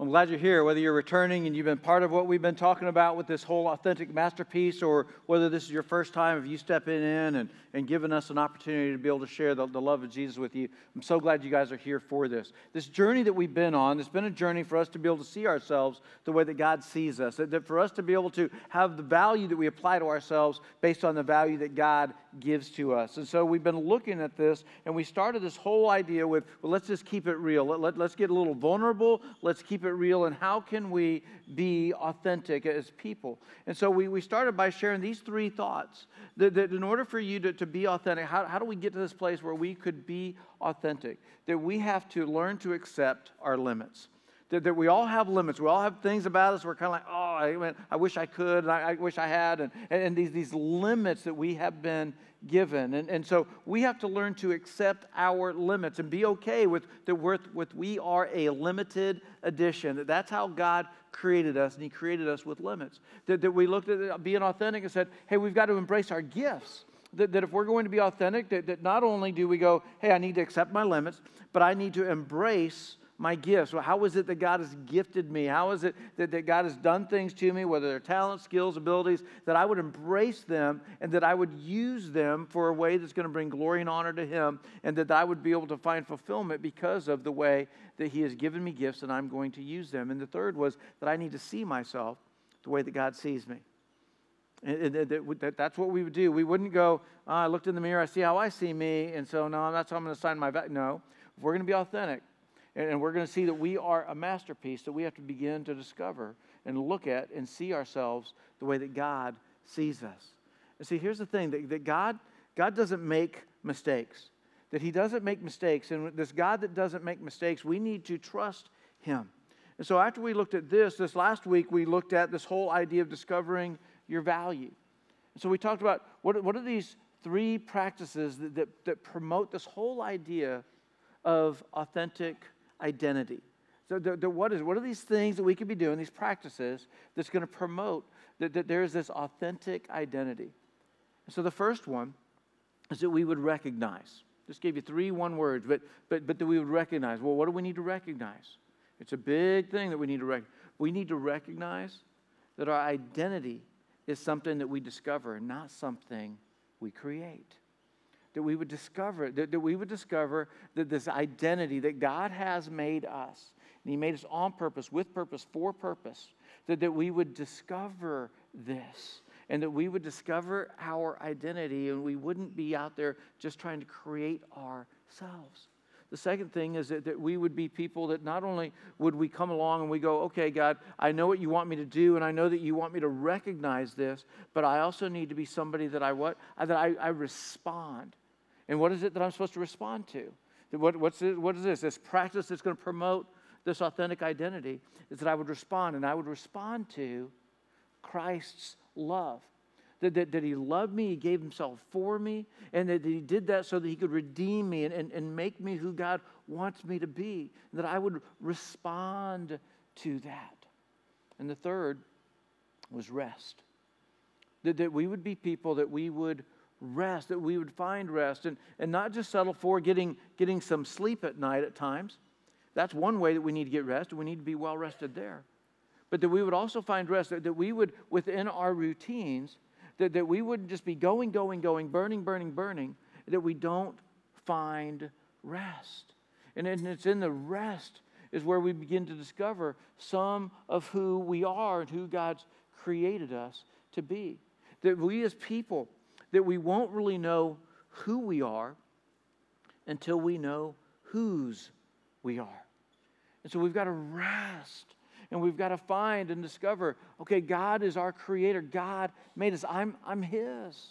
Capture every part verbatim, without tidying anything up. I'm glad you're here, whether you're returning and you've been part of what we've been talking about with this whole authentic masterpiece, or whether this is your first time of you stepping in and, and giving us an opportunity to be able to share the, the love of Jesus with you. I'm so glad you guys are here for this. This journey that we've been on, it's been a journey for us to be able to see ourselves the way that God sees us, that, that for us to be able to have the value that we apply to ourselves based on the value that God gives to us. And so we've been looking at this, and we started this whole idea with, well, let's just keep it real. Let, let, let's get a little vulnerable. Let's keep it real, and how can we be authentic as people? And so we, we started by sharing these three thoughts, that, that in order for you to, to be authentic, how, how do we get to this place where we could be authentic? That we have to learn to accept our limits. That, that we all have limits. We all have things about us we're kind of like, oh, I, mean, I wish I could, and I, I wish I had, and, and, and these, these limits that we have been given. And, and so we have to learn to accept our limits and be okay with that with we are a limited edition. That that's how God created us, and he created us with limits. That, that we looked at being authentic and said, hey, we've got to embrace our gifts. That, that if we're going to be authentic, that, that not only do we go, hey, I need to accept my limits, but I need to embrace my gifts. Well, how is it that God has gifted me? How is it that, that God has done things to me, whether they're talents, skills, abilities, that I would embrace them and that I would use them for a way that's going to bring glory and honor to him, and that I would be able to find fulfillment because of the way that he has given me gifts and I'm going to use them. And the third was that I need to see myself the way that God sees me. And that's what we would do. We wouldn't go, oh, I looked in the mirror, I see how I see me, and so no, that's how I'm going to sign my value. No, if we're going to be authentic, and we're going to see that we are a masterpiece that we have to begin to discover and look at and see ourselves the way that God sees us. And see, here's the thing, that, that God, God doesn't make mistakes, that he doesn't make mistakes. And this God that doesn't make mistakes, we need to trust him. And so after we looked at this, this last week, we looked at this whole idea of discovering your value. And so we talked about what, what are these three practices that, that, that promote this whole idea of authentic identity. So the, the, what is what are these things that we could be doing, these practices, that's going to promote that, that there is this authentic identity? So the first one is that we would recognize. Just gave you three one words, but but but that we would recognize. Well, what do we need to recognize? It's a big thing that we need to recognize. We need to recognize that our identity is something that we discover, not something we create. That we would discover, that, that we would discover that this identity that God has made us, and he made us on purpose, with purpose, for purpose, that, that we would discover this, and that we would discover our identity, and we wouldn't be out there just trying to create ourselves. The second thing is that, that we would be people that not only would we come along and we go, okay, God, I know what you want me to do, and I know that you want me to recognize this, but I also need to be somebody that I what that I, I respond. And what is it that I'm supposed to respond to? What, what's it, what is this? This practice that's going to promote this authentic identity is that I would respond, and I would respond to Christ's love. That, that, that he loved me, he gave himself for me, and that he did that so that he could redeem me and, and, and make me who God wants me to be, and that I would respond to that. And the third was rest. That, that we would be people that we would rest, that we would find rest, and, and not just settle for getting, getting some sleep at night at times. That's one way that we need to get rest, and we need to be well rested there. But that we would also find rest, that, that we would, within our routines, that, that we wouldn't just be going, going, going, burning, burning, burning, that we don't find rest. And, and it's in the rest is where we begin to discover some of who we are and who God's created us to be. That we as people, that we won't really know who we are until we know whose we are. And so we've got to rest. And we've got to find and discover, okay, God is our creator. God made us. I'm, I'm his.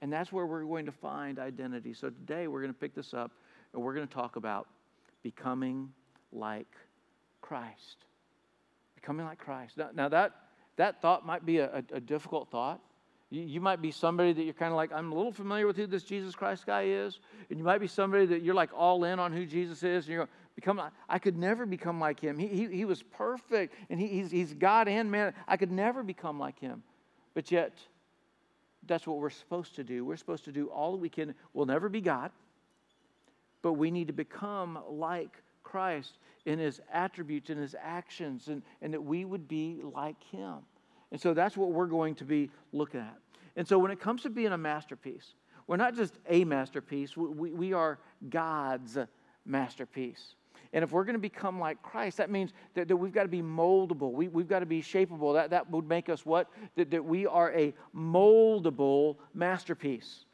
And that's where we're going to find identity. So today we're going to pick this up, and we're going to talk about becoming like Christ. Becoming like Christ. Now, now that, that thought might be a, a, a difficult thought. You, you might be somebody that you're kind of like, I'm a little familiar with who this Jesus Christ guy is. And you might be somebody that you're like all in on who Jesus is. And you're going, Become, I could never become like him. He, he, he was perfect, and he, he's, he's God and man. I could never become like him. But yet, that's what we're supposed to do. We're supposed to do all that we can. We'll never be God, but we need to become like Christ in his attributes and his actions, and, and that we would be like him. And so that's what we're going to be looking at. And so when it comes to being a masterpiece, we're not just a masterpiece, we, we are God's masterpiece. And if we're going to become like Christ, that means that, that we've got to be moldable. We, we've got to be shapeable. That, that would make us what? That, that we are a moldable masterpiece.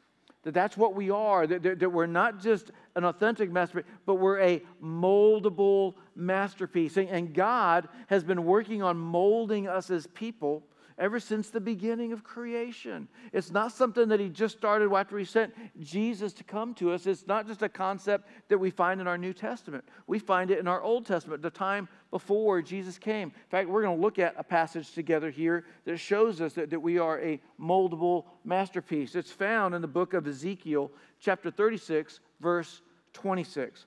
That that's what we are. That, that, that we're not just an authentic masterpiece, but we're a moldable masterpiece. And, and God has been working on molding us as people ever since the beginning of creation. It's not something that he just started after he sent Jesus to come to us. It's not just a concept that we find in our New Testament. We find it in our Old Testament, the time before Jesus came. In fact, we're going to look at a passage together here that shows us that, that we are a moldable masterpiece. It's found in the book of Ezekiel, chapter thirty-six, verse twenty-six.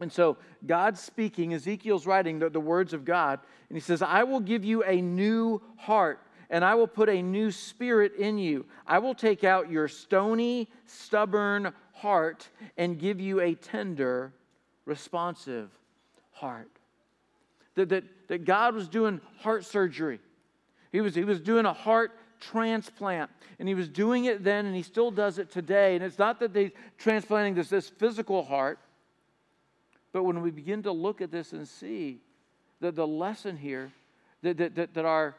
And so God's speaking, Ezekiel's writing the, the words of God, and he says, I will give you a new heart, and I will put a new spirit in you. I will take out your stony, stubborn heart and give you a tender, responsive heart. That, that, that God was doing heart surgery. He was, he was doing a heart transplant, and he was doing it then, and he still does it today. And it's not that they're transplanting this, this physical heart, but when we begin to look at this and see that the lesson here, that, that, that, that our,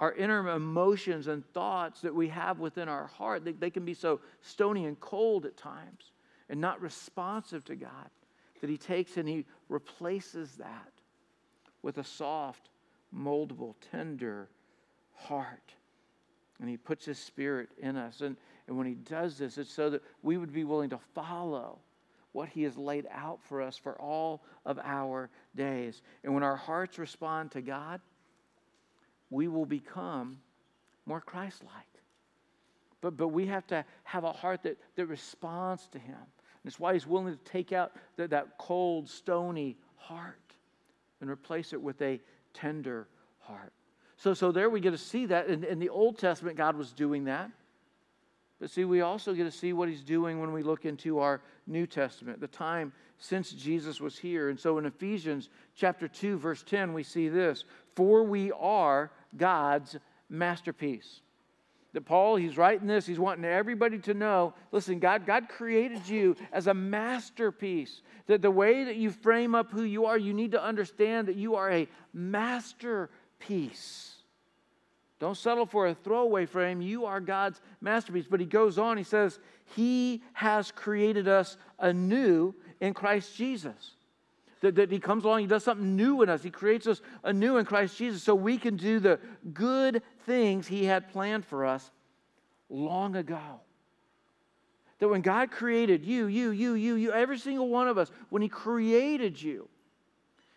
our inner emotions and thoughts that we have within our heart, they, they can be so stony and cold at times and not responsive to God, that he takes and he replaces that with a soft, moldable, tender heart. And he puts his spirit in us. And, and when he does this, it's so that we would be willing to follow what he has laid out for us for all of our days. And when our hearts respond to God, we will become more Christ-like. But, but we have to have a heart that, that responds to him. And it's why he's willing to take out the, that cold, stony heart and replace it with a tender heart. So, so there we get to see that. In, in the Old Testament, God was doing that. But see, we also get to see what he's doing when we look into our New Testament, the time since Jesus was here. And so in Ephesians chapter two, verse ten, we see this, for we are God's masterpiece. That Paul, he's writing this, he's wanting everybody to know, listen, God, God created you as a masterpiece. That the way that you frame up who you are, you need to understand that you are a masterpiece. Don't settle for a throwaway frame. You are God's masterpiece. But he goes on, he says, he has created us anew in Christ Jesus. That, that he comes along, he does something new in us. He creates us anew in Christ Jesus so we can do the good things he had planned for us long ago. That when God created you, you, you, you, you, every single one of us, when he created you,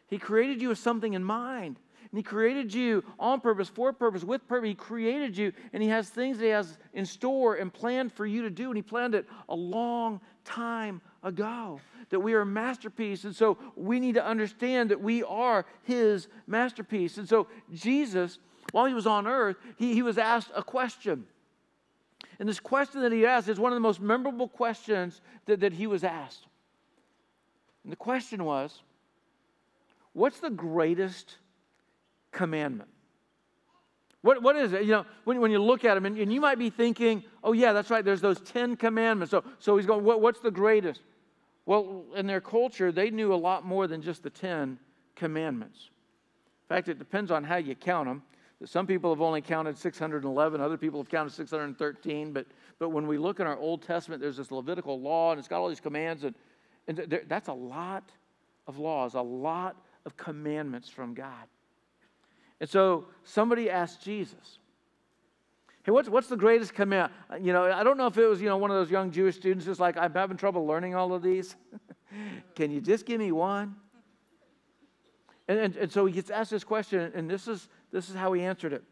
he created you with something in mind. And he created you on purpose, for purpose, with purpose. He created you, and he has things that he has in store and planned for you to do, and he planned it a long time ago, that we are a masterpiece. And so we need to understand that we are his masterpiece. And so Jesus, while he was on earth, he, he was asked a question. And this question that he asked is one of the most memorable questions that, that he was asked. And the question was, what's the greatest commandment? What, what is it? You know, when, when you look at him, and, and you might be thinking, oh yeah, that's right, there's those Ten Commandments. So, so he's going, what, what's the greatest? Well, in their culture, they knew a lot more than just the Ten Commandments. In fact, it depends on how you count them. Some people have only counted six hundred eleven, other people have counted six hundred thirteen, but, but when we look in our Old Testament, there's this Levitical law, and it's got all these commands, and, and there, that's a lot of laws, a lot of commandments from God. And so somebody asked Jesus, hey, what's, what's the greatest command? You know, I don't know if it was, you know, one of those young Jewish students who's like, I'm having trouble learning all of these. Can you just give me one? And, and, and so he gets asked this question, and this is, this is how he answered it.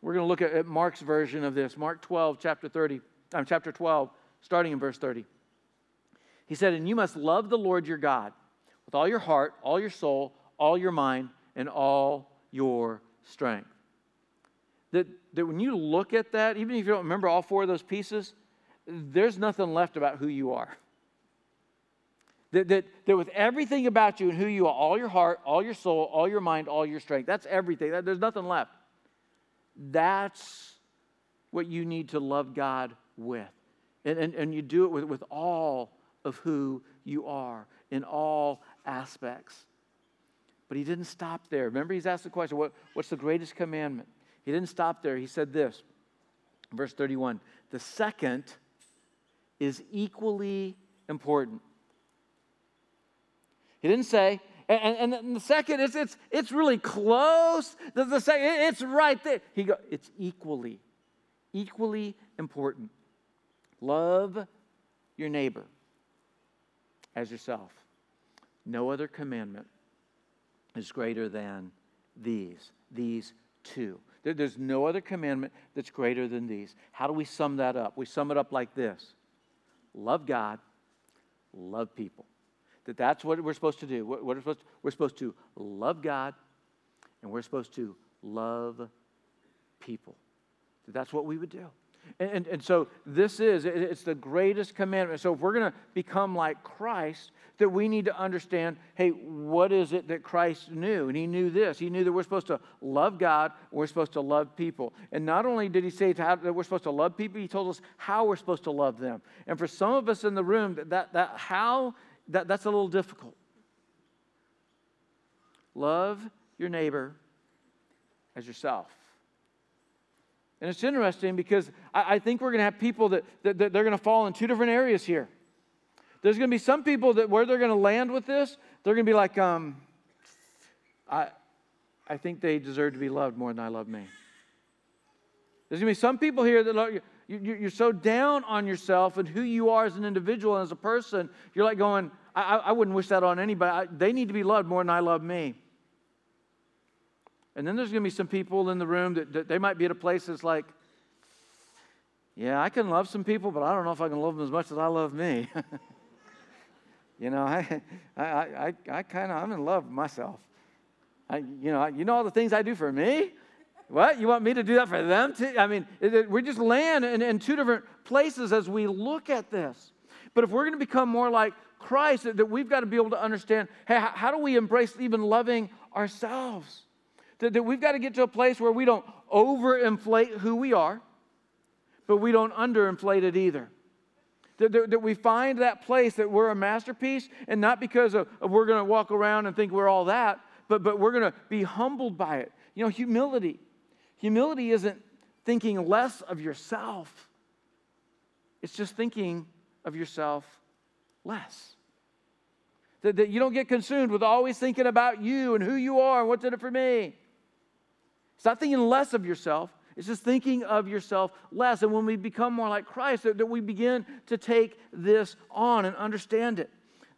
We're going to look at, at Mark's version of this. Mark twelve, chapter thirty, um, chapter twelve, starting in verse thirty. He said, and you must love the Lord your God with all your heart, all your soul, all your mind, and all your strength. That, that when you look at that, even if you don't remember all four of those pieces, there's nothing left about who you are. That, that, that with everything about you and who you are, all your heart, all your soul, all your mind, all your strength, that's everything. That, there's nothing left. That's what you need to love God with. And, and, and you do it with, with all of who you are in all aspects. But he didn't stop there. Remember, he's asked the question, what, what's the greatest commandment? He didn't stop there. He said this, verse thirty-one, the second is equally important. He didn't say, and, and, and the second is, it's it's really close. The, the second, it's right there. He goes, it's equally, equally important. Love your neighbor as yourself. No other commandment is greater than these, these two. There, there's no other commandment that's greater than these. How do we sum that up? We sum it up like this. Love God, love people. That that's what we're supposed to do. What, what we're supposed to, we're supposed to love God, and we're supposed to love people. That that's what we would do. And, and, and so this is, it's the greatest commandment. So if we're going to become like Christ, that we need to understand, hey, what is it that Christ knew? And he knew this. He knew that we're supposed to love God, and we're supposed to love people. And not only did he say that we're supposed to love people, he told us how we're supposed to love them. And for some of us in the room, that, that, that how, that, that's a little difficult. Love your neighbor as yourself. And it's interesting because I, I think we're going to have people that, that, that they're going to fall in two different areas here. There's going to be some people that where they're going to land with this, they're going to be like, um, I, I think they deserve to be loved more than I love me. There's going to be some people here that love you, you, you're so down on yourself and who you are as an individual and as a person, you're like going, I, I wouldn't wish that on anybody. I, they need to be loved more than I love me. And then there's going to be some people in the room that, that they might be at a place that's like, yeah, I can love some people, but I don't know if I can love them as much as I love me. you know, I, I, I, I kind of, I'm in love with myself. I, you know, I, you know all the things I do for me? What? You want me to do that for them too? I mean, it, it, we just land in, in two different places as we look at this. But if we're going to become more like Christ, that, that we've got to be able to understand, hey, how, how do we embrace even loving ourselves? That we've got to get to a place where we don't overinflate who we are, but we don't underinflate it either. That, that, that we find that place that we're a masterpiece, and not because of, of we're going to walk around and think we're all that, but, but we're going to be humbled by it. You know, humility. Humility isn't thinking less of yourself. It's just thinking of yourself less. That, that you don't get consumed with always thinking about you and who you are and what's in it for me. It's not thinking less of yourself. It's just thinking of yourself less. And when we become more like Christ, that, that we begin to take this on and understand it.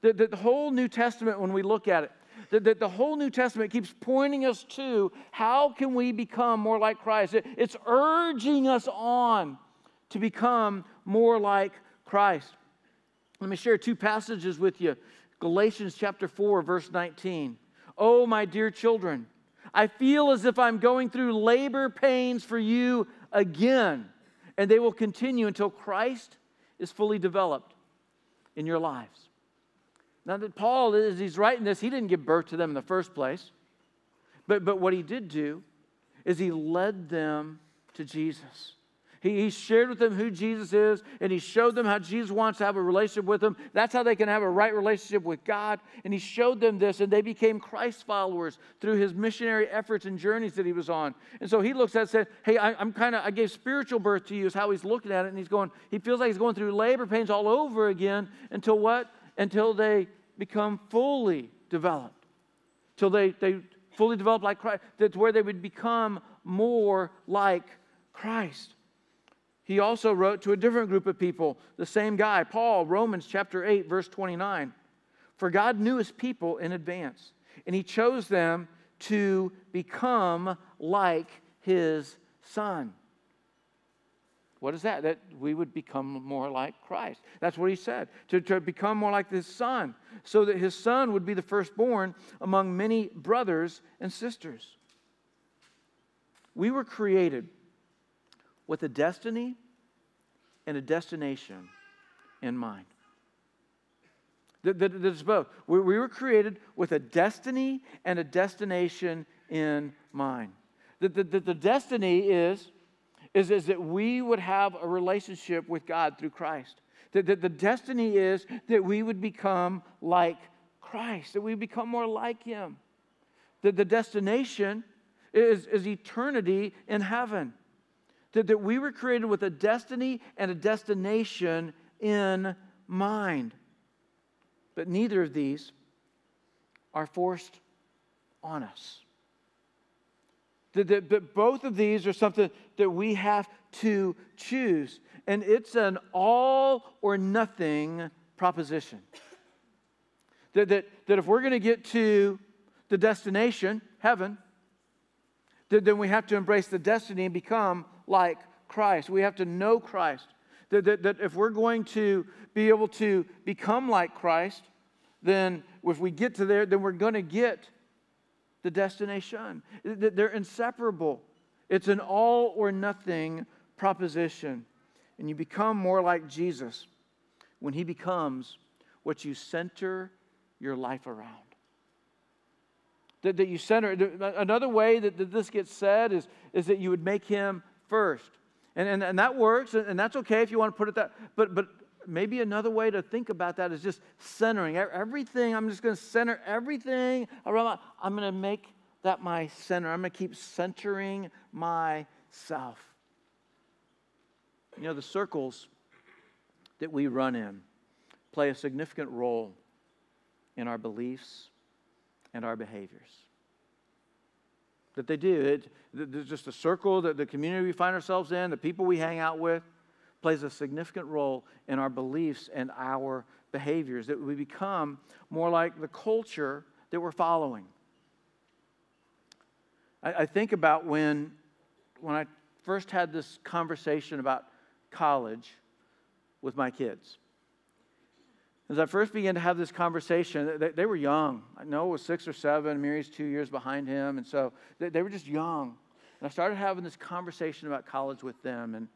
That, that the whole New Testament, when we look at it, that, that the whole New Testament keeps pointing us to how can we become more like Christ. It, it's urging us on to become more like Christ. Let me share two passages with you. Galatians chapter four, verse nineteen. Oh, my dear children, I feel as if I'm going through labor pains for you again, and they will continue until Christ is fully developed in your lives. Now that Paul, as he's writing this, he didn't give birth to them in the first place, but, but what he did do is he led them to Jesus. He, he shared with them who Jesus is, and he showed them how Jesus wants to have a relationship with them. That's how they can have a right relationship with God, and he showed them this, and they became Christ followers through his missionary efforts and journeys that he was on. And so he looks at it and says, hey, I, I'm kind of, I gave spiritual birth to you is how he's looking at it, and he's going, he feels like he's going through labor pains all over again until what? Until they become fully developed, till they, they fully develop like Christ. That's where they would become more like Christ. He also wrote to a different group of people, the same guy, Paul, Romans chapter eight, verse twenty-nine. For God knew his people in advance, and he chose them to become like his son. What is that? That we would become more like Christ. That's what he said, to, to become more like his son, so that his son would be the firstborn among many brothers and sisters. We were created with a destiny and a destination in mind. That, that, that it's both. We, we were created with a destiny and a destination in mind. The, the, the, the destiny is, is, is that we would have a relationship with God through Christ. That, that the destiny is that we would become like Christ, that we become more like Him. That the destination is, is eternity in heaven. That, that we were created with a destiny and a destination in mind. But neither of these are forced on us. But both of these are something that we have to choose. And it's an all or nothing proposition. That, that, that if we're going to get to the destination, heaven, that, then we have to embrace the destiny and become like Christ. We have to know Christ. That, that, that if we're going to be able to become like Christ, then if we get to there, then we're going to get the destination. They're inseparable. It's an all or nothing proposition. And you become more like Jesus when He becomes what you center your life around. That, that you center, another way that, that this gets said is, is that you would make Him first. And, and, and that works, and that's okay if you want to put it that. But, but maybe another way to think about that is just centering. Everything, I'm just going to center everything around. My, I'm going to make that my center. I'm going to keep centering myself. You know, the circles that we run in play a significant role in our beliefs and our behaviors. That they do. It, there's just a circle that the community we find ourselves in, the people we hang out with, plays a significant role in our beliefs and our behaviors. That we become more like the culture that we're following. I, I think about when, when I first had this conversation about college with my kids. As I first began to have this conversation, they, they were young. Noah was six or seven. Mary's two years behind him. And so they, they were just young. And I started having this conversation about college with them. And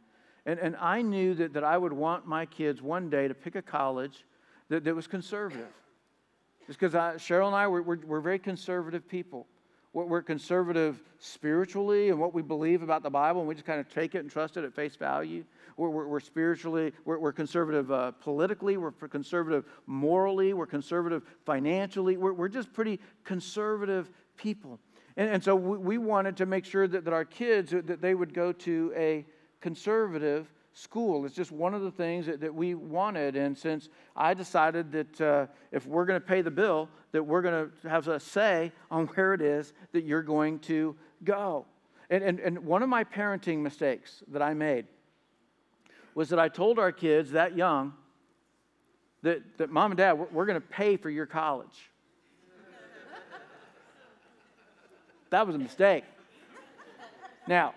and, and I knew that, that I would want my kids one day to pick a college that, that was conservative. Just because Cheryl and I, were, we're, we're very conservative people. We're, we're conservative spiritually and what we believe about the Bible. And we just kind of take it and trust it at face value. We're, we're, we're spiritually, we're, we're conservative uh, politically, we're conservative morally, we're conservative financially. We're, we're just pretty conservative people. And, and so we, we wanted to make sure that, that our kids, that they would go to a conservative school. It's just one of the things that, that we wanted. And since I decided that uh, if we're going to pay the bill, that we're going to have a say on where it is that you're going to go. And, and, and one of my parenting mistakes that I made was that I told our kids that young that, that Mom and Dad, we're, we're going to pay for your college. That was a mistake. Now,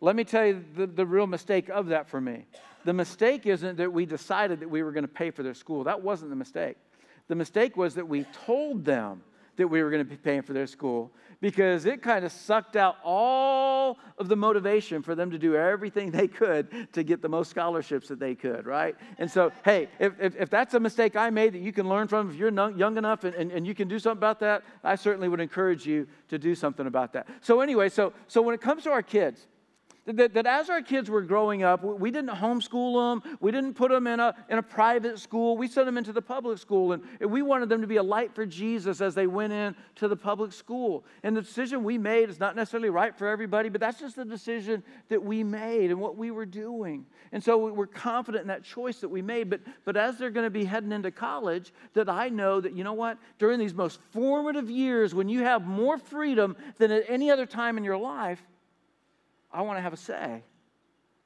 let me tell you the, the real mistake of that for me. The mistake isn't that we decided that we were going to pay for their school. That wasn't the mistake. The mistake was that we told them that we were going to be paying for their school, because it kind of sucked out all of the motivation for them to do everything they could to get the most scholarships that they could, right? And so, hey, if, if, if that's a mistake I made that you can learn from, if you're young enough and, and, and you can do something about that, I certainly would encourage you to do something about that. So anyway, so, so when it comes to our kids, That, that as our kids were growing up, we didn't homeschool them. We didn't put them in a, in a private school. We sent them into the public school, and we wanted them to be a light for Jesus as they went in to the public school. And the decision we made is not necessarily right for everybody, but that's just the decision that we made and what we were doing. And so we're confident in that choice that we made. But, but as they're going to be heading into college, that I know that, you know what, during these most formative years when you have more freedom than at any other time in your life, I want to have a say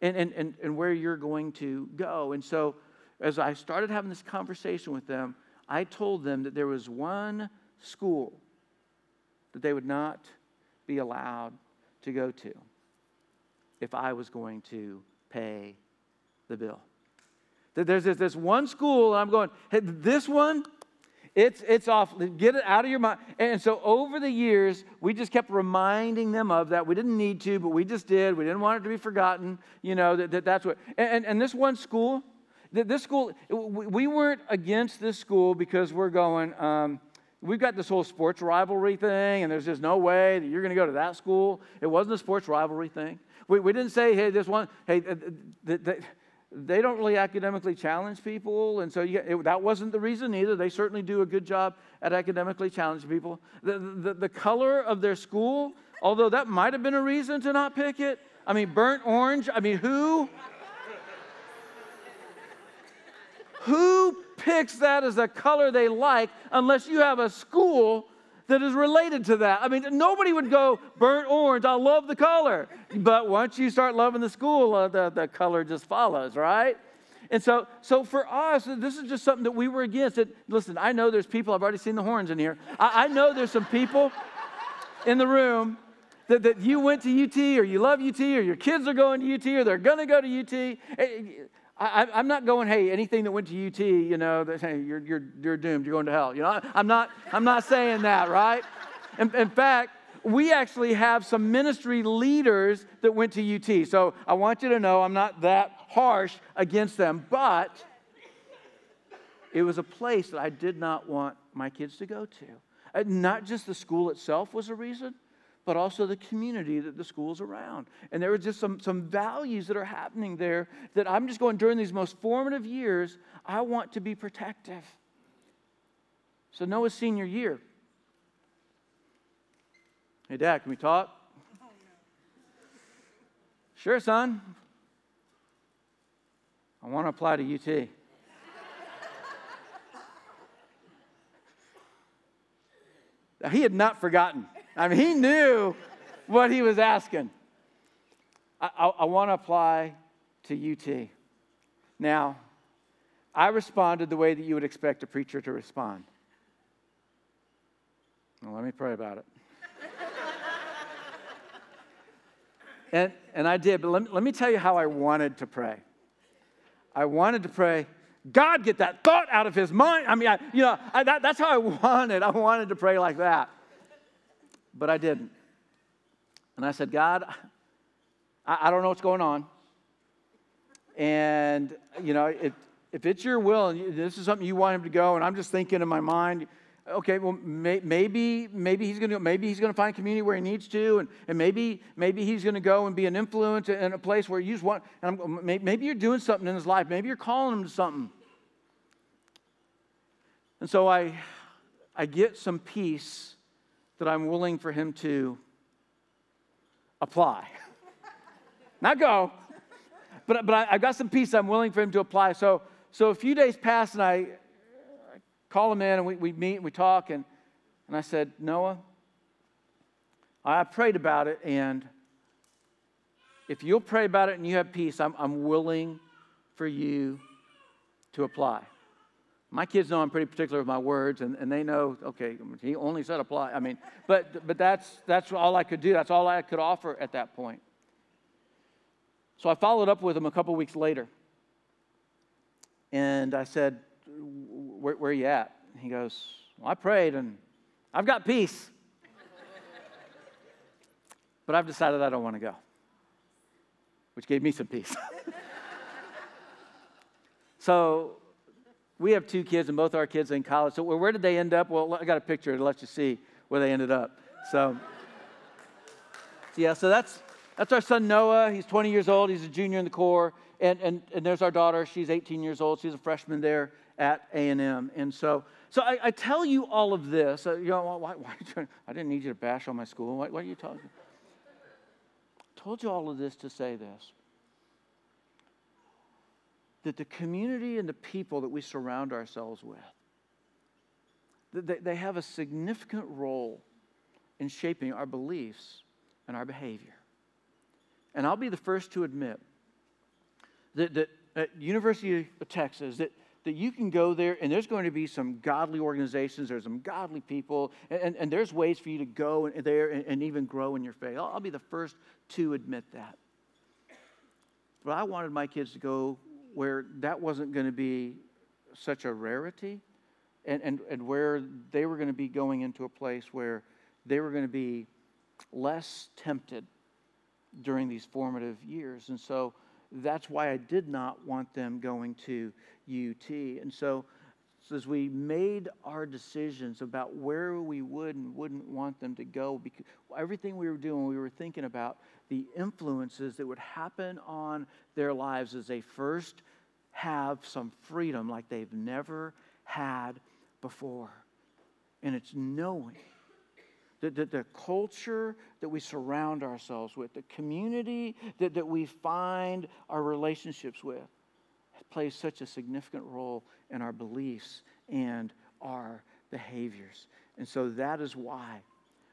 in, in, in, in where you're going to go. And so as I started having this conversation with them, I told them that there was one school that they would not be allowed to go to if I was going to pay the bill. That there's this, this one school, and I'm going, hey, this one, It's it's off. Get it out of your mind. And so over the years, we just kept reminding them of that. We didn't need to, but we just did. We didn't want it to be forgotten. You know, that, that that's what. And, and, and this one school, This school, we weren't against this school because we're going, um, we've got this whole sports rivalry thing, and there's just no way that you're going to go to that school. It wasn't a sports rivalry thing. We we didn't say, hey, this one, hey, they, they, they don't really academically challenge people, and so you, it, that wasn't the reason either. They certainly do a good job at academically challenging people. The, the, the color of their school, although that might have been a reason to not pick it. I mean, burnt orange, I mean, who... Who picks that as a color they like unless you have a school that is related to that? I mean, nobody would go, burnt orange, I love the color. But once you start loving the school, uh, the, the color just follows, right? And so so for us, this is just something that we were against. It, listen, I know there's people, I've already seen the horns in here. I, I know there's some people in the room that, that you went to U T or you love U T or your kids are going to U T or they're going to go to U T. It, it, I, I'm not going, hey, anything that went to U T, you know, that, hey, you're, you're, you're doomed, you're going to hell. You know, I, I'm not I'm not saying that, right? In, in fact, we actually have some ministry leaders that went to U T. So I want you to know I'm not that harsh against them, but it was a place that I did not want my kids to go to. Not just the school itself was a reason, but also the community that the school's around. And there were just some, some values that are happening there that I'm just going, during these most formative years, I want to be protective. So Noah's senior year. Hey, Dad, can we talk? Oh, no. Sure, son. I want to apply to U T. He had not forgotten. I mean, he knew what he was asking. I, I, I want to apply to U T. Now, I responded the way that you would expect a preacher to respond. Well, let me pray about it. and and I did, but let me, let me tell you how I wanted to pray. I wanted to pray, God, get that thought out of his mind. I mean, I, you know, I, that, that's how I wanted. I wanted to pray like that. But I didn't. And I said, God, I, I don't know what's going on. And, you know, it, if it's your will, and you, this is something you want him to go, and I'm just thinking in my mind, okay, well, may, maybe maybe he's going to maybe he's going to find community where he needs to, and, and maybe maybe he's going to go and be an influence in a place where you just want, and I'm, maybe you're doing something in his life. Maybe you're calling him to something. And so I, I get some peace that I'm willing for him to apply. Not go, but, but I, I've got some peace I'm willing for him to apply. So, so a few days pass, and I, I call him in, and we, we meet, and we talk, and, and I said, Noah, I prayed about it, and if you'll pray about it and you have peace, I'm, I'm willing for you to apply. My kids know I'm pretty particular with my words, and, and they know, okay, he only said apply. I mean, but but that's that's all I could do. That's all I could offer at that point. So I followed up with him a couple weeks later. And I said, where, where are you at? And he goes, well, I prayed, and I've got peace. But I've decided I don't want to go, which gave me some peace. So... we have two kids, and both our kids are in college. So where did they end up? Well, I got a picture to let you see where they ended up. So, yeah, so that's that's our son Noah. He's twenty years old. He's a junior in the Corps. And and, and there's our daughter. She's eighteen years old. She's a freshman there at A and M. And so so I, I tell you all of this. You know, why, why did you, I didn't need you to bash on my school. Why, why are you talking? I told you all of this to say this. That the community and the people that we surround ourselves with, they, they have a significant role in shaping our beliefs and our behavior. And I'll be the first to admit that, that at University of Texas, that, that you can go there and there's going to be some godly organizations, there's some godly people, and, and, and there's ways for you to go there and, and even grow in your faith. I'll, I'll be the first to admit that. But I wanted my kids to go where that wasn't going to be such a rarity, and, and, and where they were going to be going into a place where they were going to be less tempted during these formative years. And so that's why I did not want them going to U T. And so, so as we made our decisions about where we would and wouldn't want them to go, because everything we were doing, we were thinking about the influences that would happen on their lives as they first have some freedom like they've never had before. And it's knowing that the, the culture that we surround ourselves with, the community that, that we find our relationships with, plays such a significant role in our beliefs and our behaviors. And so that is why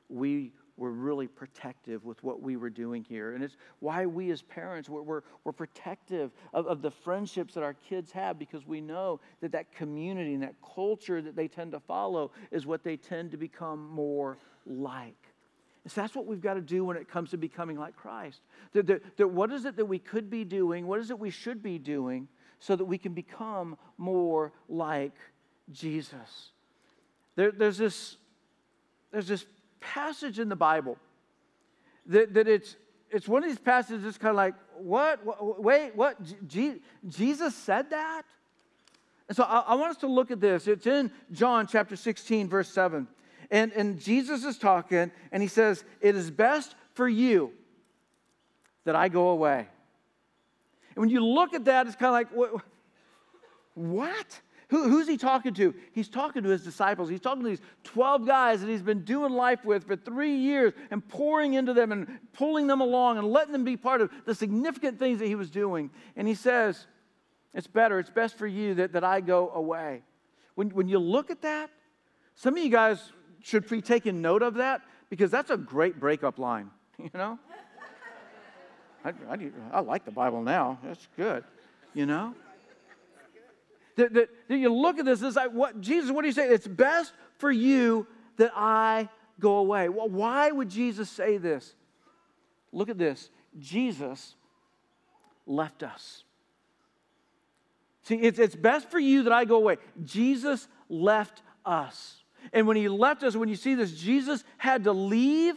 we were really protective with what we were doing here. And it's why we as parents, we're, we're, we're protective of, of the friendships that our kids have, because we know that that community and that culture that they tend to follow is what they tend to become more like. So that's what we've got to do when it comes to becoming like Christ. That, that, that what is it that we could be doing? What is it we should be doing so that we can become more like Jesus? There, there's this, there's this passage in the Bible that, that it's it's one of these passages that's kind of like, what? what wait, what? Je- Jesus said that? And so I, I want us to look at this. It's in John chapter sixteen, verse seven. And, and Jesus is talking, and he says, "It is best for you that I go away." And when you look at that, it's kind of like, what? what? Who, who's he talking to? He's talking to his disciples. He's talking to these twelve guys that he's been doing life with for three years and pouring into them and pulling them along and letting them be part of the significant things that he was doing. And he says, it's better, it's best for you that, that I go away. When, when you look at that, some of you guys should be taking note of that, because that's a great breakup line, you know? I, I, I like the Bible now. That's good, you know? That, that, that you look at this, it's like, what, Jesus, what do you say? It's best for you that I go away. Well, why would Jesus say this? Look at this. Jesus left us. See, it's, it's best for you that I go away. Jesus left us. And when he left us, when you see this, Jesus had to leave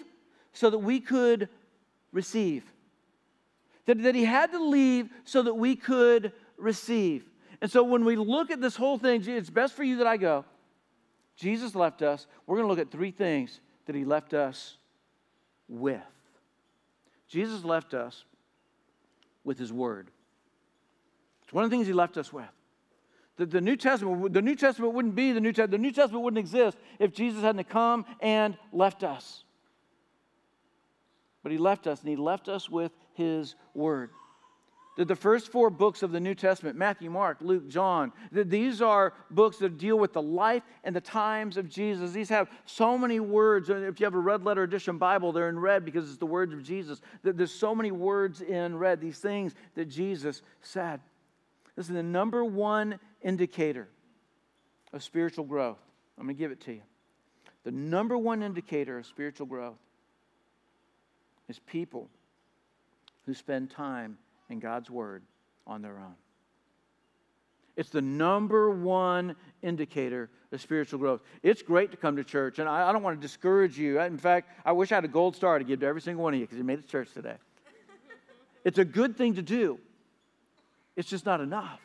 so that we could receive. That, that he had to leave so that we could receive. And so when we look at this whole thing, it's best for you that I go. Jesus left us. We're going to look at three things that he left us with. Jesus left us with his word. It's one of the things he left us with. The New Testament, the New Testament wouldn't be the New Testament. The New Testament wouldn't exist if Jesus hadn't come and left us. But he left us, and he left us with his word. The, the first four books of the New Testament, Matthew, Mark, Luke, John, the, these are books that deal with the life and the times of Jesus. These have so many words. If you have a red letter edition Bible, they're in red because it's the words of Jesus. There's so many words in red, these things that Jesus said. This is the number one indicator of spiritual growth. I'm going to give it to you. The number one indicator of spiritual growth is people who spend time in God's Word on their own. It's the number one indicator of spiritual growth. It's great to come to church, and I, I don't want to discourage you. In fact, I wish I had a gold star to give to every single one of you because you made it to church today. It's a good thing to do. It's just not enough.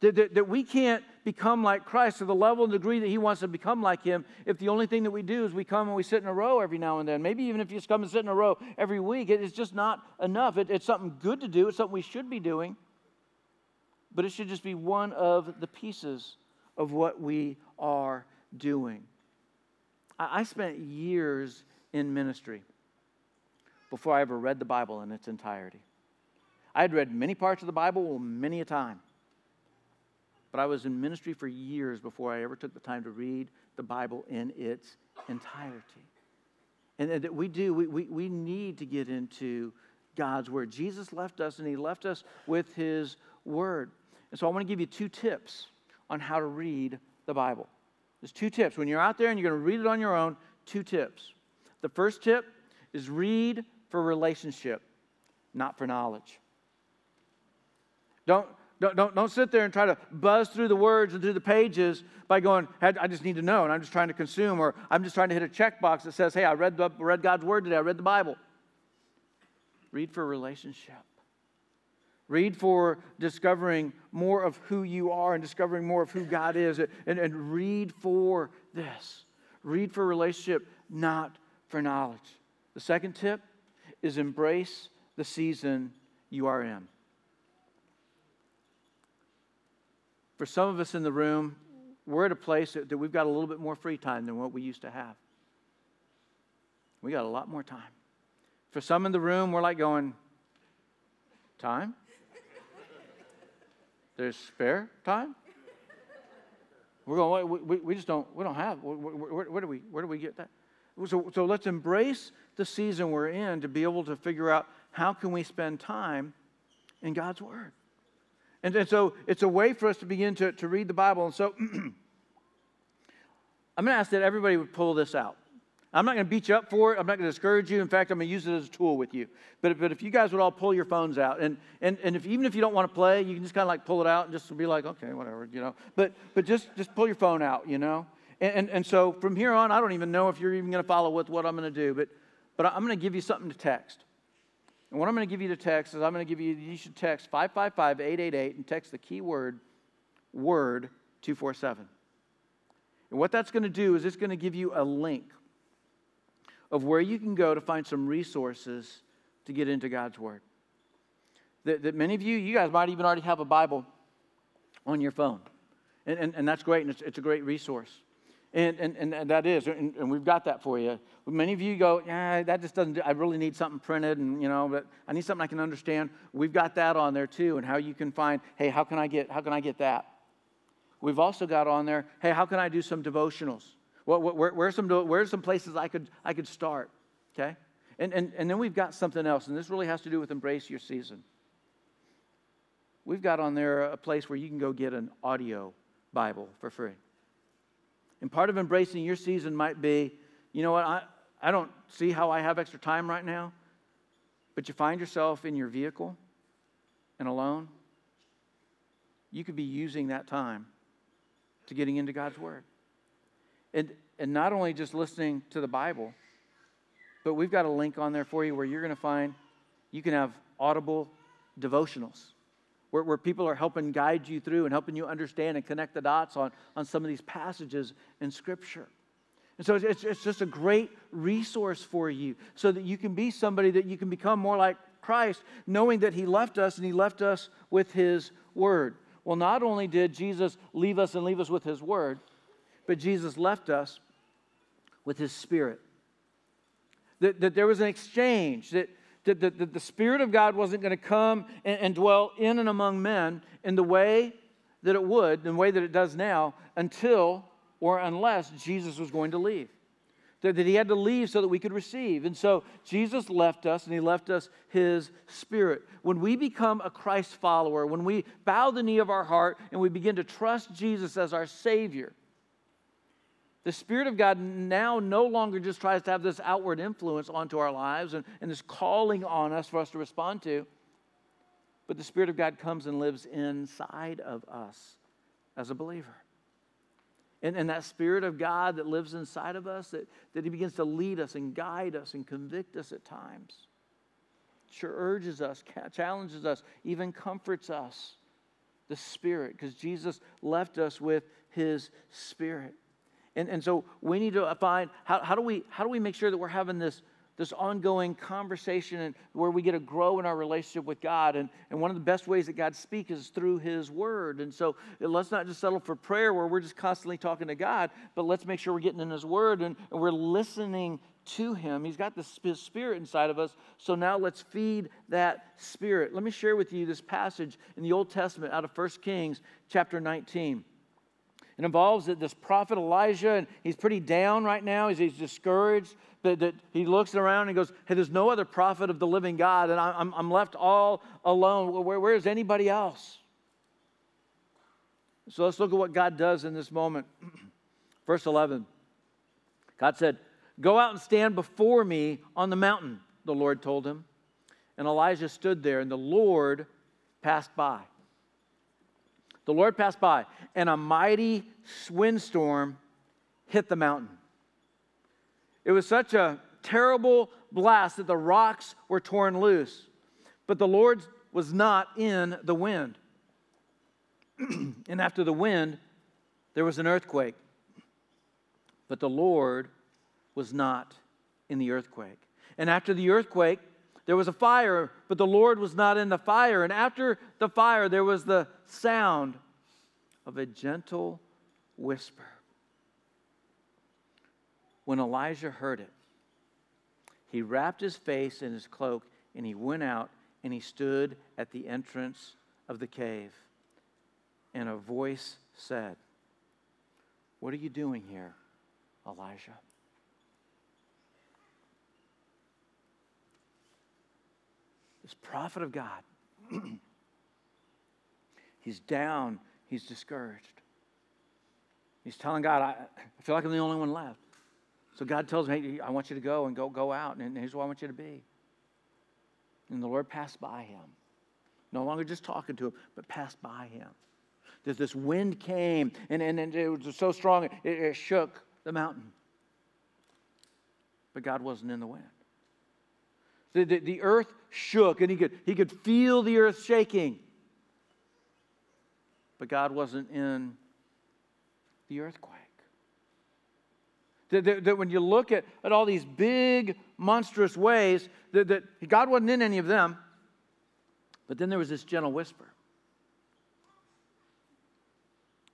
That, that, that we can't become like Christ to the level and degree that he wants to become like him if the only thing that we do is we come and we sit in a row every now and then. Maybe even if you just come and sit in a row every week, it, it's just not enough. It, it's something good to do. It's something we should be doing. But it should just be one of the pieces of what we are doing. I, I spent years in ministry before I ever read the Bible in its entirety. I had read many parts of the Bible many a time. But I was in ministry for years before I ever took the time to read the Bible in its entirety. And that we do, we, we, we need to get into God's Word. Jesus left us, and he left us with his Word. And so I want to give you two tips on how to read the Bible. There's two tips. When you're out there and you're going to read it on your own, two tips. The first tip is read for relationship, not for knowledge. Don't... Don't, don't, don't sit there and try to buzz through the words and through the pages by going, I just need to know, and I'm just trying to consume, or I'm just trying to hit a checkbox that says, hey, I read, the, read God's Word today. I read the Bible. Read for a relationship. Read for discovering more of who you are and discovering more of who God is. And, and read for this. Read for relationship, not for knowledge. The second tip is embrace the season you are in. For some of us in the room, we're at a place that we've got a little bit more free time than what we used to have. We got a lot more time. For some in the room, we're like going, time? There's spare time? We're going, we, we, we just don't, we don't have, where, where, where do we, where do we get that? So, so let's embrace the season we're in to be able to figure out how can we spend time in God's Word. And, and so it's a way for us to begin to, to read the Bible. And so I'm going to ask that everybody would pull this out. I'm not going to beat you up for it. I'm not going to discourage you. In fact, I'm going to use it as a tool with you. But, but if you guys would all pull your phones out, and and and if even if you don't want to play, you can just kind of like pull it out and just be like, okay, whatever, you know. But but just just pull your phone out, you know. And and, and so from here on, I don't even know if you're even going to follow with what I'm going to do. But but I'm going to give you something to text. And what I'm going to give you to text is I'm going to give you, you should text five five five, eight eight eight and text the keyword word two four seven. And what that's going to do is it's going to give you a link of where you can go to find some resources to get into God's Word. That, that many of you, you guys might even already have a Bible on your phone. And, and, and that's great, and it's, it's a great resource. And, and, and that is, and, and we've got that for you. Many of you go, yeah, that just doesn't, do, I really need something printed, and you know, but I need something I can understand. We've got that on there too, and how you can find, hey, how can I get, how can I get that? We've also got on there, hey, how can I do some devotionals? What, what, where, where, are some, where are some places I could, I could start, okay? And, and, and then we've got something else, and this really has to do with embrace your season. We've got on there a place where you can go get an audio Bible for free. And part of embracing your season might be, you know what, I, I don't see how I have extra time right now, but you find yourself in your vehicle and alone. You could be using that time to getting into God's Word. And, and not only just listening to the Bible, but we've got a link on there for you where you're going to find you can have audible devotionals where, where people are helping guide you through and helping you understand and connect the dots on, on some of these passages in Scripture. And so it's, it's just a great resource for you so that you can be somebody that you can become more like Christ, knowing that He left us and He left us with His Word. Well, not only did Jesus leave us and leave us with His Word, but Jesus left us with His Spirit. That, that there was an exchange, that, that, that, that the Spirit of God wasn't going to come and, and dwell in and among men in the way that it would, in the way that it does now, until or unless Jesus was going to leave. That, that He had to leave so that we could receive. And so Jesus left us, and He left us His Spirit. When we become a Christ follower, when we bow the knee of our heart and we begin to trust Jesus as our Savior, the Spirit of God now no longer just tries to have this outward influence onto our lives and, and this calling on us for us to respond to, but the Spirit of God comes and lives inside of us as a believer. And, and that Spirit of God that lives inside of us, that, that He begins to lead us and guide us and convict us at times, sure urges us, challenges us, even comforts us, the Spirit, because Jesus left us with His Spirit. And, and so we need to find, how, how, do we, how do we make sure that we're having this, this ongoing conversation and where we get to grow in our relationship with God? And, and one of the best ways that God speaks is through His Word. And so let's not just settle for prayer where we're just constantly talking to God, but let's make sure we're getting in His Word and, and we're listening to Him. He's got the, His Spirit inside of us, so now let's feed that Spirit. Let me share with you this passage in the Old Testament out of First Kings chapter nineteen. It involves this prophet Elijah, and he's pretty down right now. He's, he's discouraged. That, that he looks around and he goes, hey, there's no other prophet of the living God, and I'm, I'm left all alone. Where, where is anybody else? So let's look at what God does in this moment. Verse eleven, God said, go out and stand before me on the mountain, the Lord told him. And Elijah stood there, and the Lord passed by. The Lord passed by, and a mighty windstorm hit the mountain. It was such a terrible blast that the rocks were torn loose. But the Lord was not in the wind. And after the wind, there was an earthquake. But the Lord was not in the earthquake. And after the earthquake, there was a fire, but the Lord was not in the fire. And after the fire, there was the sound of a gentle whisper. When Elijah heard it, he wrapped his face in his cloak, and he went out, and he stood at the entrance of the cave. And a voice said, "What are you doing here, Elijah?" This prophet of God, he's down, he's discouraged. He's telling God, I, I feel like I'm the only one left. So God tells me, hey, I want you to go and go, go out, and here's where I want you to be. And the Lord passed by him. No longer just talking to him, but passed by him. This, this wind came, and, and, and it was so strong, it, it shook the mountain. But God wasn't in the wind. The, the, the earth shook, and he could, he could feel the earth shaking. But God wasn't in the earthquake. That, that, that when you look at, at all these big, monstrous waves, that, that God wasn't in any of them. But then there was this gentle whisper.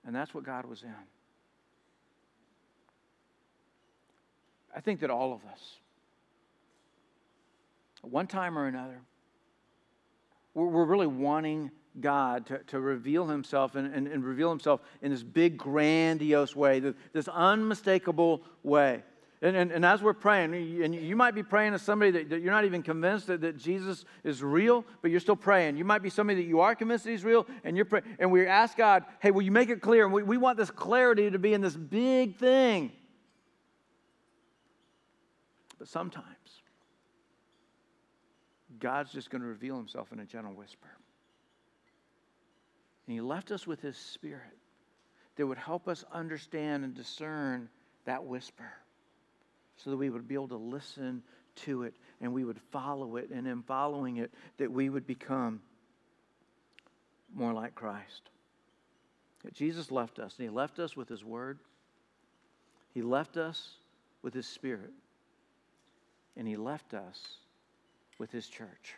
And that's what God was in. I think that all of us, at one time or another, we're, we're really wanting God to, to reveal himself and, and, and reveal himself in this big, grandiose way, this, this unmistakable way. And, and, and as we're praying, and you might be praying as somebody that, that you're not even convinced that, that Jesus is real, but you're still praying. You might be somebody that you are convinced that he's real, and you're praying, and we ask God, hey, will you make it clear? And we, we want this clarity to be in this big thing. But sometimes, God's just going to reveal himself in a gentle whisper. And he left us with his Spirit that would help us understand and discern that whisper so that we would be able to listen to it and we would follow it, and in following it, that we would become more like Christ. That Jesus left us, and he left us with his word. He left us with his Spirit. And he left us with his church.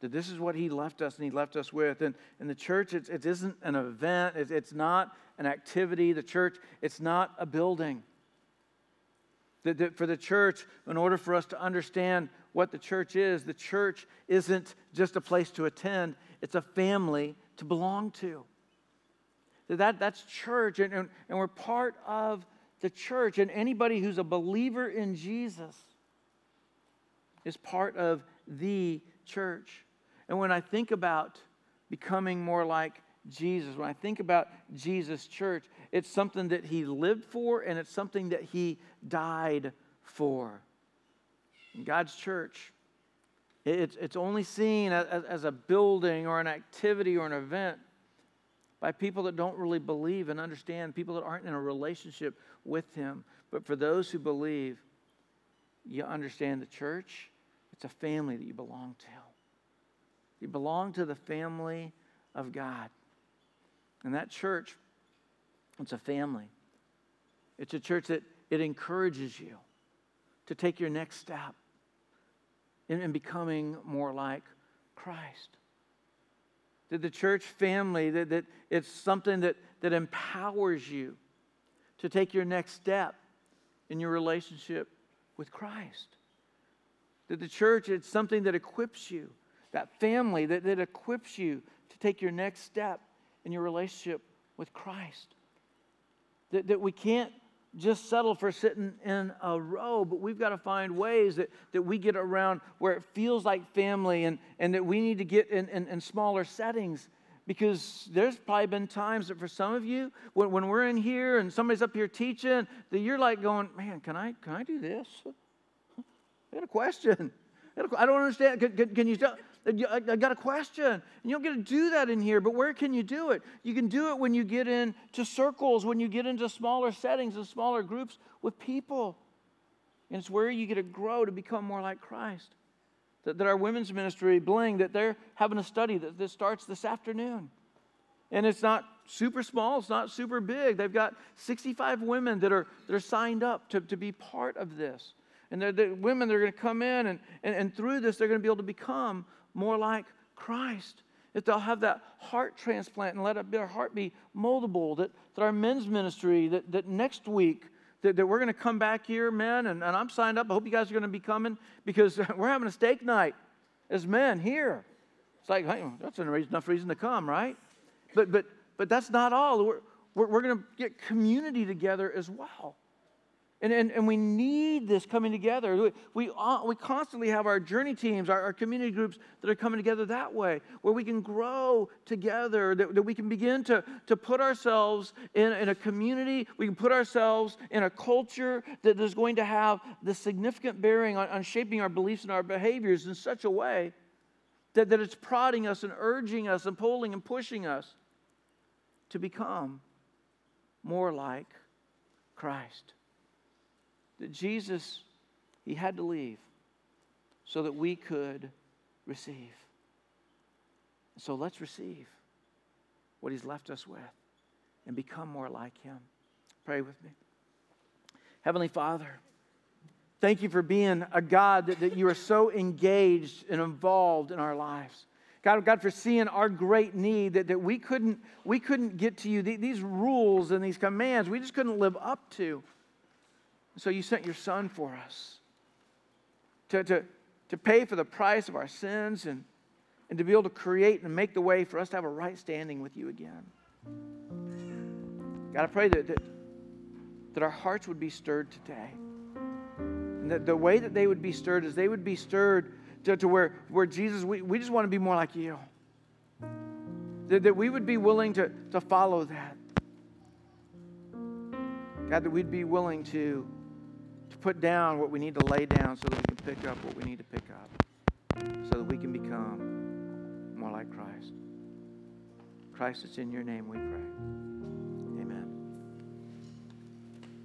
That this is what he left us and he left us with. And, and the church, it's, it isn't an event. It's, it's not an activity. The church, it's not a building. That, that for the church, in order for us to understand what the church is, the church isn't just a place to attend. It's a family to belong to. That, that that's church, and, and, and we're part of the church. And anybody who's a believer in Jesus is part of the church. And when I think about becoming more like Jesus, when I think about Jesus' church, it's something that he lived for, and it's something that he died for. In God's church, it's, it's only seen as, as a building or an activity or an event by people that don't really believe and understand, people that aren't in a relationship with him. But for those who believe, you understand the church. It's a family that you belong to. You belong to the family of God. And that church, it's a family. It's a church that it encourages you to take your next step in, in becoming more like Christ. That the church family, that, that it's something that, that empowers you to take your next step in your relationship with Christ. That the church, it's something that equips you, that family that, that equips you to take your next step in your relationship with Christ. That, that we can't just settle for sitting in a row, but we've got to find ways that, that we get around where it feels like family, and, and that we need to get in, in, in smaller settings. Because there's probably been times that for some of you, when, when we're in here and somebody's up here teaching, that you're like going, man, can I can I do this? I got a question. I don't understand. Can, can, can you tell? I got a question. And you don't get to do that in here, but where can you do it? You can do it when you get into circles, when you get into smaller settings and smaller groups with people. And it's where you get to grow to become more like Christ. that, that our women's ministry, Bling, that they're having a study that, that starts this afternoon. And it's not super small, it's not super big. They've got sixty-five women that are, that are signed up to, to be part of this. And they're, they're women that are going to come in, and, and, and through this, they're going to be able to become more like Christ. That they'll have that heart transplant and let their heart be moldable. That, that our men's ministry, that, that next week, that, that we're going to come back here, men, and, and I'm signed up. I hope you guys are going to be coming, because we're having a steak night as men here. It's like, hey, that's enough reason to come, right? But but but that's not all. We're, we're, we're going to get community together as well. And, and, and we need this coming together. We, we, all, we constantly have our journey teams, our, our community groups that are coming together that way, where we can grow together, that, that we can begin to, to put ourselves in, in a community. We can put ourselves in a culture that is going to have the significant bearing on, on shaping our beliefs and our behaviors in such a way that, that it's prodding us and urging us and pulling and pushing us to become more like Christ. That Jesus, he had to leave so that we could receive. So let's receive what he's left us with and become more like him. Pray with me. Heavenly Father, thank you for being a God that, that you are so engaged and involved in our lives. God, God, for seeing our great need that, that we couldn't, we couldn't get to you. These rules and these commands, we just couldn't live up to. So you sent your son for us to, to, to pay for the price of our sins and, and to be able to create and make the way for us to have a right standing with you again. God, I pray that, that, that our hearts would be stirred today. And that the way that they would be stirred is they would be stirred to, to where, where Jesus, we, we just want to be more like you. That, that we would be willing to, to follow that. God, that we'd be willing to put down what we need to lay down so that we can pick up what we need to pick up, so that we can become more like Christ. Christ, it's in your name we pray.